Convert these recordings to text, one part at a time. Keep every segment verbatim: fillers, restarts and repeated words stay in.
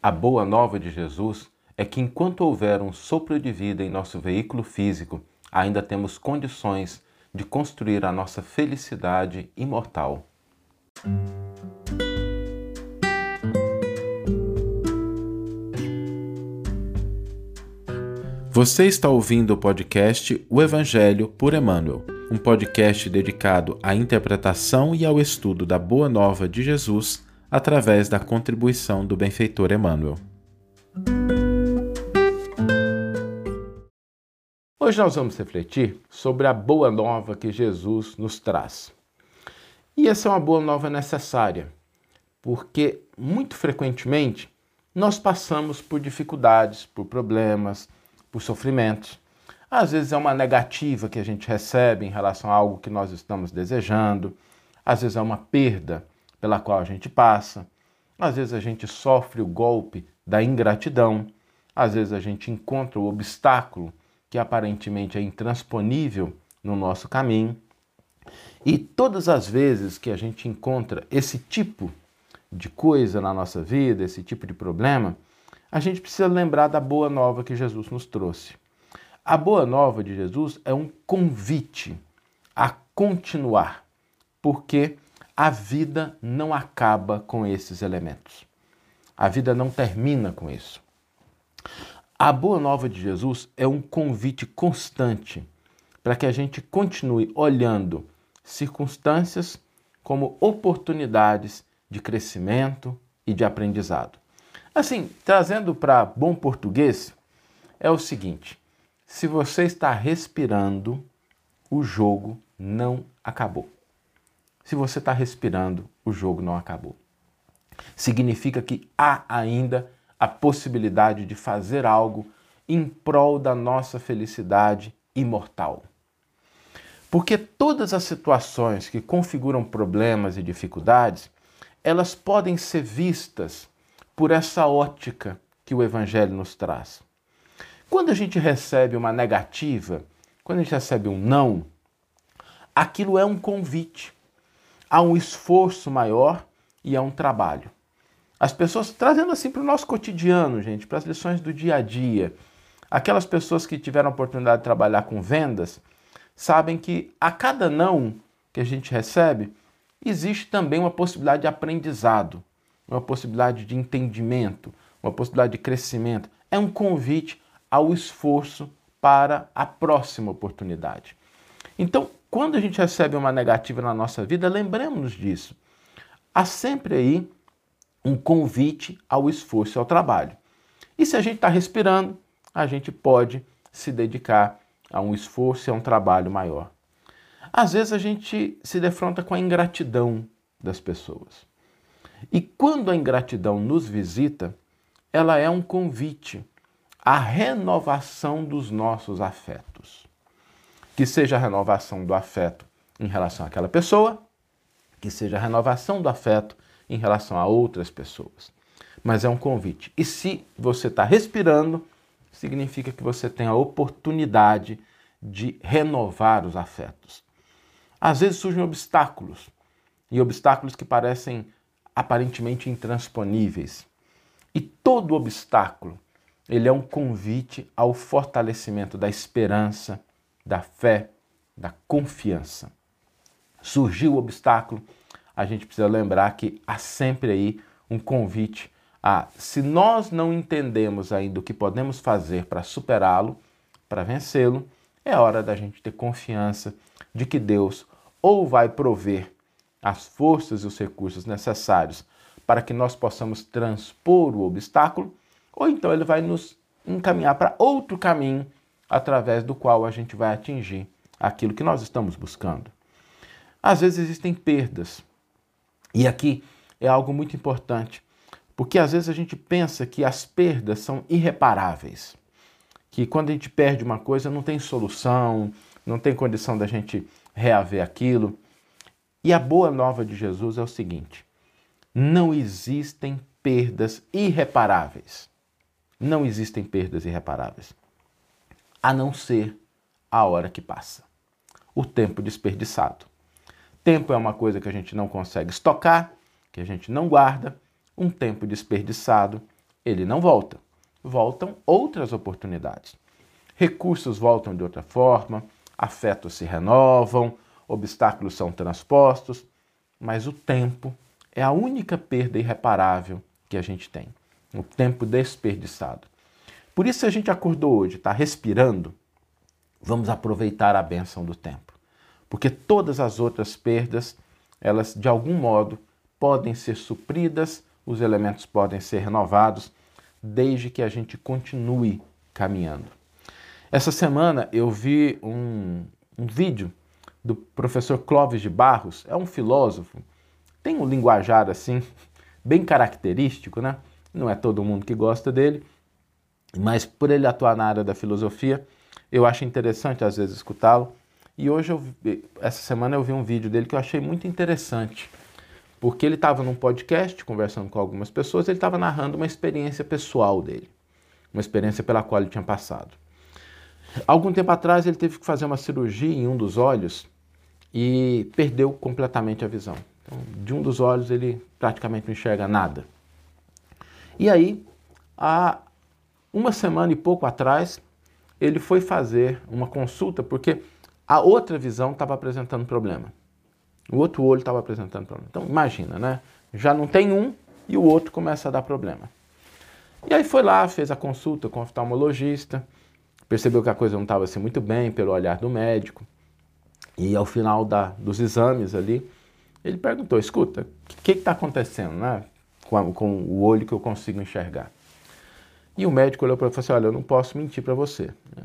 A boa nova de Jesus é que enquanto houver um sopro de vida em nosso veículo físico, ainda temos condições de construir a nossa felicidade imortal. Você está ouvindo o podcast O Evangelho por Emmanuel, um podcast dedicado à interpretação e ao estudo da Boa Nova de Jesus através da contribuição do benfeitor Emmanuel. Hoje nós vamos refletir sobre a Boa Nova que Jesus nos traz. E essa é uma Boa Nova necessária, porque muito frequentemente nós passamos por dificuldades, por problemas, por sofrimentos. Às vezes é uma negativa que a gente recebe em relação a algo que nós estamos desejando, às vezes é uma perda pela qual a gente passa, às vezes a gente sofre o golpe da ingratidão, às vezes a gente encontra o obstáculo que aparentemente é intransponível no nosso caminho. E todas as vezes que a gente encontra esse tipo de coisa na nossa vida, esse tipo de problema, a gente precisa lembrar da Boa Nova que Jesus nos trouxe. A Boa Nova de Jesus é um convite a continuar, porque a vida não acaba com esses elementos. A vida não termina com isso. A Boa Nova de Jesus é um convite constante para que a gente continue olhando circunstâncias como oportunidades de crescimento e de aprendizado. Assim, trazendo para bom português, é o seguinte: se você está respirando, o jogo não acabou. Se você está respirando, o jogo não acabou. Significa que há ainda a possibilidade de fazer algo em prol da nossa felicidade imortal. Porque todas as situações que configuram problemas e dificuldades, elas podem ser vistas por essa ótica que o Evangelho nos traz. Quando a gente recebe uma negativa, quando a gente recebe um não, aquilo é um convite a um esforço maior e a um trabalho. As pessoas, trazendo assim para o nosso cotidiano, gente, para as lições do dia a dia, aquelas pessoas que tiveram a oportunidade de trabalhar com vendas, sabem que a cada não que a gente recebe, existe também uma possibilidade de aprendizado, uma possibilidade de entendimento, uma possibilidade de crescimento. É um convite ao esforço para a próxima oportunidade. Então, quando a gente recebe uma negativa na nossa vida, lembremos-nos disso. Há sempre aí um convite ao esforço e ao trabalho. E se a gente está respirando, a gente pode se dedicar a um esforço e a um trabalho maior. Às vezes a gente se defronta com a ingratidão das pessoas. E quando a ingratidão nos visita, ela é um convite à renovação dos nossos afetos. Que seja a renovação do afeto em relação àquela pessoa, que seja a renovação do afeto em relação a outras pessoas. Mas é um convite. E se você está respirando, significa que você tem a oportunidade de renovar os afetos. Às vezes surgem obstáculos, e obstáculos que parecem aparentemente intransponíveis. E todo obstáculo, ele é um convite ao fortalecimento da esperança, da fé, da confiança. Surgiu o obstáculo, a gente precisa lembrar que há sempre aí um convite a, se nós não entendemos ainda o que podemos fazer para superá-lo, para vencê-lo, é hora da gente ter confiança de que Deus ou vai prover as forças e os recursos necessários para que nós possamos transpor o obstáculo, ou então ele vai nos encaminhar para outro caminho através do qual a gente vai atingir aquilo que nós estamos buscando. Às vezes existem perdas, e aqui é algo muito importante, porque às vezes a gente pensa que as perdas são irreparáveis, que quando a gente perde uma coisa não tem solução, não tem condição da gente reaver aquilo. E a Boa Nova de Jesus é o seguinte: não existem perdas irreparáveis. Não existem perdas irreparáveis, a não ser a hora que passa, o tempo desperdiçado. Tempo é uma coisa que a gente não consegue estocar, que a gente não guarda. Um tempo desperdiçado, ele não volta. Voltam outras oportunidades. Recursos voltam de outra forma, afetos se renovam, obstáculos são transpostos, mas o tempo é a única perda irreparável que a gente tem. O tempo desperdiçado. Por isso, se a gente acordou hoje, está respirando, vamos aproveitar a bênção do tempo. Porque todas as outras perdas, elas de algum modo podem ser supridas, os elementos podem ser renovados, desde que a gente continue caminhando. Essa semana eu vi um, um vídeo do professor Clóvis de Barros, é um filósofo, tem um linguajar assim, bem característico, né? Não é todo mundo que gosta dele, mas por ele atuar na área da filosofia, eu acho interessante às vezes escutá-lo. E hoje, eu, essa semana, eu vi um vídeo dele que eu achei muito interessante, porque ele estava num podcast conversando com algumas pessoas, ele estava narrando uma experiência pessoal dele, uma experiência pela qual ele tinha passado. Algum tempo atrás, ele teve que fazer uma cirurgia em um dos olhos e perdeu completamente a visão. Então, de um dos olhos, ele praticamente não enxerga nada. E aí, há uma semana e pouco atrás, ele foi fazer uma consulta, porque a outra visão estava apresentando problema. O outro olho estava apresentando problema. Então, imagina, né? Já não tem um e o outro começa a dar problema. E aí foi lá, fez a consulta com o oftalmologista, percebeu que a coisa não estava assim muito bem pelo olhar do médico. E ao final da, dos exames ali, ele perguntou, escuta, o que está acontecendo, né? Com, a, com o olho que eu consigo enxergar. E o médico olhou para ele e falou assim, olha, eu não posso mentir para você, né?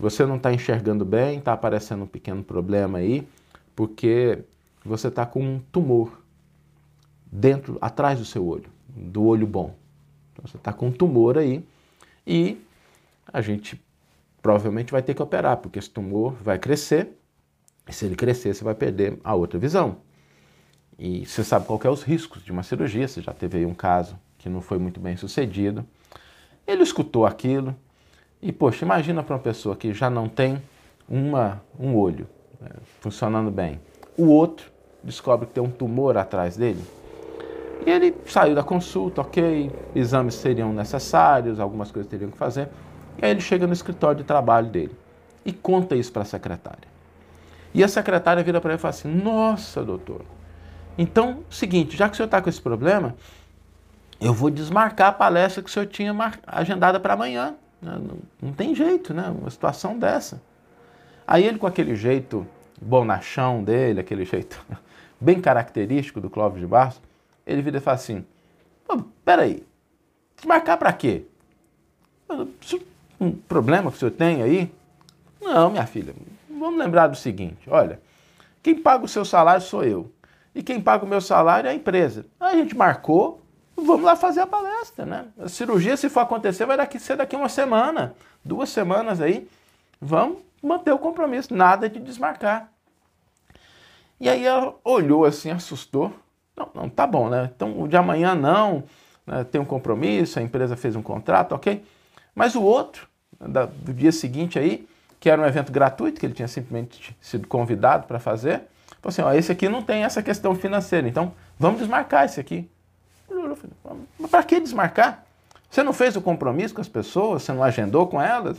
Você não está enxergando bem, está aparecendo um pequeno problema aí, porque você está com um tumor dentro, atrás do seu olho, do olho bom. Então, você está com um tumor aí e a gente provavelmente vai ter que operar, porque esse tumor vai crescer e se ele crescer, você vai perder a outra visão. E você sabe qual que é os riscos de uma cirurgia, você já teve aí um caso que não foi muito bem sucedido. Ele escutou aquilo. E, poxa, imagina para uma pessoa que já não tem uma, um olho, né, funcionando bem. O outro descobre que tem um tumor atrás dele. E ele saiu da consulta, ok, exames seriam necessários, algumas coisas teriam que fazer. E aí ele chega no escritório de trabalho dele e conta isso para a secretária. E a secretária vira para ele e fala assim, nossa, doutor, então, seguinte, já que o senhor está com esse problema, eu vou desmarcar a palestra que o senhor tinha agendada para amanhã. Não, não tem jeito, né? Uma situação dessa. Aí ele, com aquele jeito bonachão dele, aquele jeito bem característico do Clóvis de Barros, ele vira e fala assim, pô, peraí, desmarcar pra quê? Um problema que o senhor tem aí? Não, minha filha, vamos lembrar do seguinte, olha, quem paga o seu salário sou eu, e quem paga o meu salário é a empresa. Aí a gente marcou, vamos lá fazer a palestra, né? A cirurgia, se for acontecer, vai daqui, ser daqui uma semana, duas semanas aí. Vamos manter o compromisso, nada de desmarcar. E aí ela olhou assim, assustou. Não, não, tá bom, né? Então, o de amanhã não, né? Tem um compromisso, a empresa fez um contrato, ok? Mas o outro, da, do dia seguinte aí, que era um evento gratuito, que ele tinha simplesmente sido convidado para fazer, falou assim, ó, esse aqui não tem essa questão financeira, então vamos desmarcar esse aqui. Mas para que desmarcar? Você não fez o compromisso com as pessoas? Você não agendou com elas?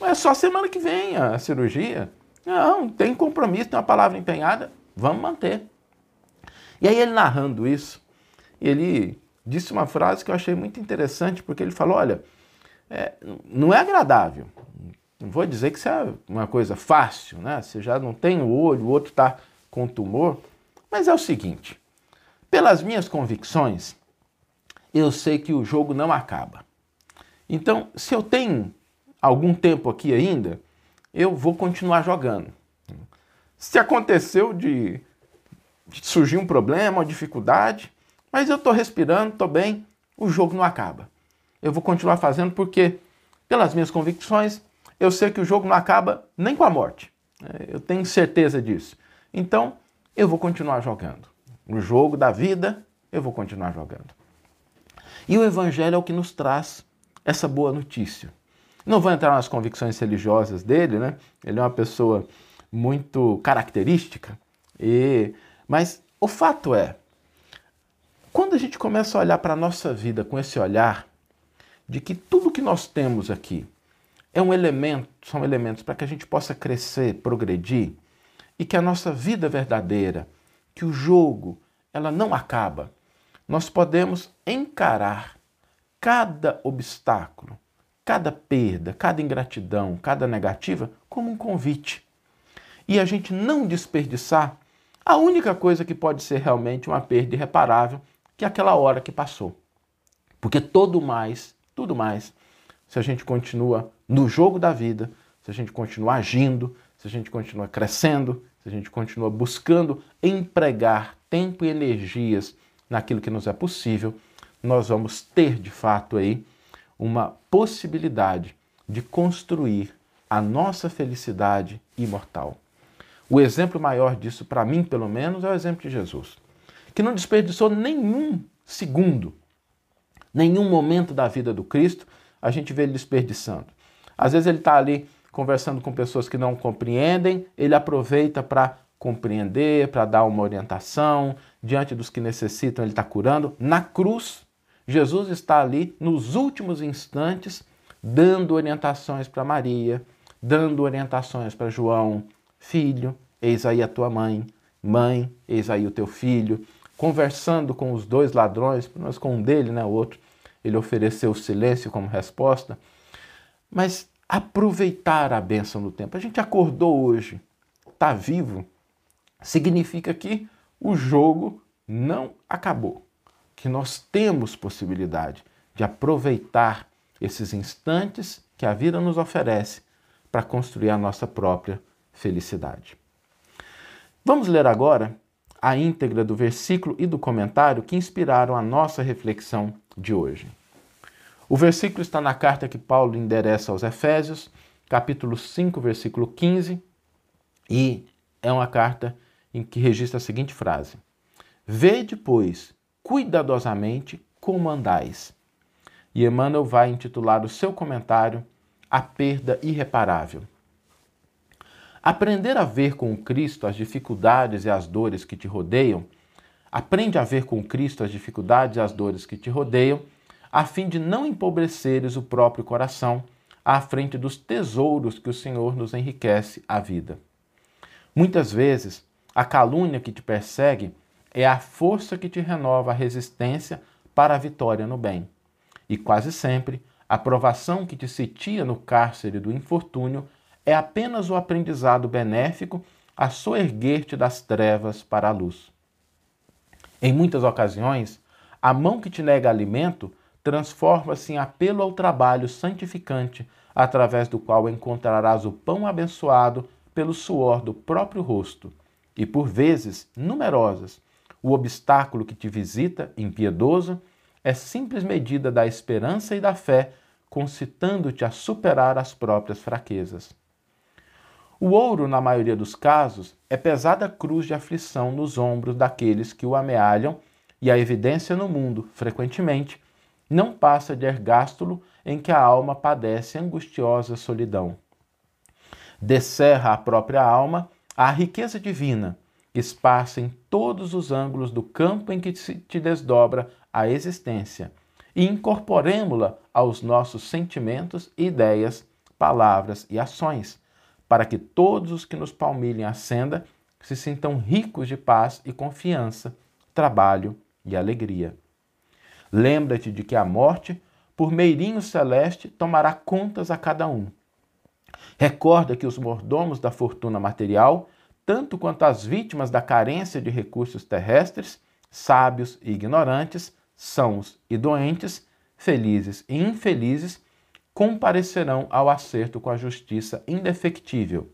É só semana que vem a cirurgia. Não, tem compromisso, tem uma palavra empenhada. Vamos manter. E aí ele narrando isso, ele disse uma frase que eu achei muito interessante, porque ele falou, olha, é, não é agradável. Não vou dizer que isso é uma coisa fácil, né? Você já não tem o olho, o outro está com tumor. Mas é o seguinte, pelas minhas convicções, eu sei que o jogo não acaba. Então, se eu tenho algum tempo aqui ainda, eu vou continuar jogando. Se aconteceu de, de surgir um problema, uma dificuldade, mas eu estou respirando, estou bem, o jogo não acaba. Eu vou continuar fazendo porque, pelas minhas convicções, eu sei que o jogo não acaba nem com a morte. Eu tenho certeza disso. Então, eu vou continuar jogando. No jogo da vida, eu vou continuar jogando. E o Evangelho é o que nos traz essa boa notícia. Não vou entrar nas convicções religiosas dele, né? Ele é uma pessoa muito característica. E... Mas o fato é, Quando a gente começa a olhar para a nossa vida com esse olhar de que tudo que nós temos aqui é um elemento, são elementos para que a gente possa crescer, progredir, e que a nossa vida verdadeira, que o jogo, ela não acaba, nós podemos encarar cada obstáculo, cada perda, cada ingratidão, cada negativa, como um convite. E a gente não desperdiçar a única coisa que pode ser realmente uma perda irreparável, que é aquela hora que passou. Porque todo mais, tudo mais, se a gente continua no jogo da vida, se a gente continua agindo, se a gente continua crescendo, se a gente continua buscando empregar tempo e energias naquilo que nos é possível, nós vamos ter, de fato, aí uma possibilidade de construir a nossa felicidade imortal. O exemplo maior disso, para mim, pelo menos, é o exemplo de Jesus, que não desperdiçou nenhum segundo, nenhum momento da vida do Cristo, a gente vê ele desperdiçando. Às vezes ele está ali conversando com pessoas que não compreendem, ele aproveita para compreender, para dar uma orientação, diante dos que necessitam ele está curando. Na cruz, Jesus está ali nos últimos instantes, dando orientações para Maria, dando orientações para João. Filho, eis aí a tua mãe. Mãe, eis aí o teu filho. Conversando com os dois ladrões, mas com um dele, né, o outro, ele ofereceu o silêncio como resposta. Mas aproveitar a bênção do tempo. A gente acordou hoje, está vivo, significa que o jogo não acabou. Que nós temos possibilidade de aproveitar esses instantes que a vida nos oferece para construir a nossa própria felicidade. Vamos ler agora a íntegra do versículo e do comentário que inspiraram a nossa reflexão de hoje. O versículo está na carta que Paulo endereça aos Efésios, capítulo cinco, versículo quinze, e é uma carta em que registra a seguinte frase: Vede, pois, cuidadosamente como andais. E Emmanuel vai intitular o seu comentário A Perda Irreparável. Aprender a ver com Cristo as dificuldades e as dores que te rodeiam, aprende a ver com Cristo as dificuldades e as dores que te rodeiam, a fim de não empobreceres o próprio coração à frente dos tesouros que o Senhor nos enriquece a vida. Muitas vezes, a calúnia que te persegue é a força que te renova a resistência para a vitória no bem. E quase sempre, a provação que te sitia no cárcere do infortúnio é apenas o aprendizado benéfico a soerguer-te das trevas para a luz. Em muitas ocasiões, a mão que te nega alimento transforma-se em apelo ao trabalho santificante, através do qual encontrarás o pão abençoado pelo suor do próprio rosto. E por vezes numerosas, o obstáculo que te visita, impiedoso, é simples medida da esperança e da fé, concitando-te a superar as próprias fraquezas. O ouro, na maioria dos casos, é pesada cruz de aflição nos ombros daqueles que o amealham, e a evidência no mundo, frequentemente, não passa de ergástulo em que a alma padece angustiosa solidão. Descerra a própria alma a riqueza divina, esparsa em todos os ângulos do campo em que te desdobra a existência, e incorporemo-la aos nossos sentimentos, ideias, palavras e ações, para que todos os que nos palmilhem a senda se sintam ricos de paz e confiança, trabalho e alegria. Lembra-te de que a morte, por meirinho celeste, tomará contas a cada um. Recorda que os mordomos da fortuna material, tanto quanto as vítimas da carência de recursos terrestres, sábios e ignorantes, sãos e doentes, felizes e infelizes, comparecerão ao acerto com a justiça indefectível,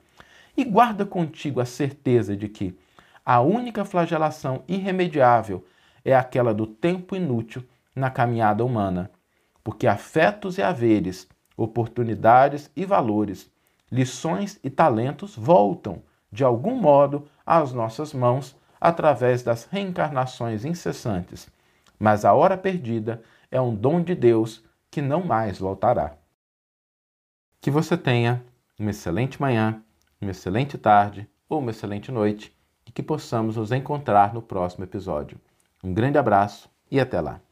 e guarda contigo a certeza de que a única flagelação irremediável é aquela do tempo inútil na caminhada humana, porque afetos e haveres, oportunidades e valores, lições e talentos voltam, de algum modo, às nossas mãos através das reencarnações incessantes, mas a hora perdida é um dom de Deus que não mais voltará. Que você tenha uma excelente manhã, uma excelente tarde ou uma excelente noite e que possamos nos encontrar no próximo episódio. Um grande abraço e até lá.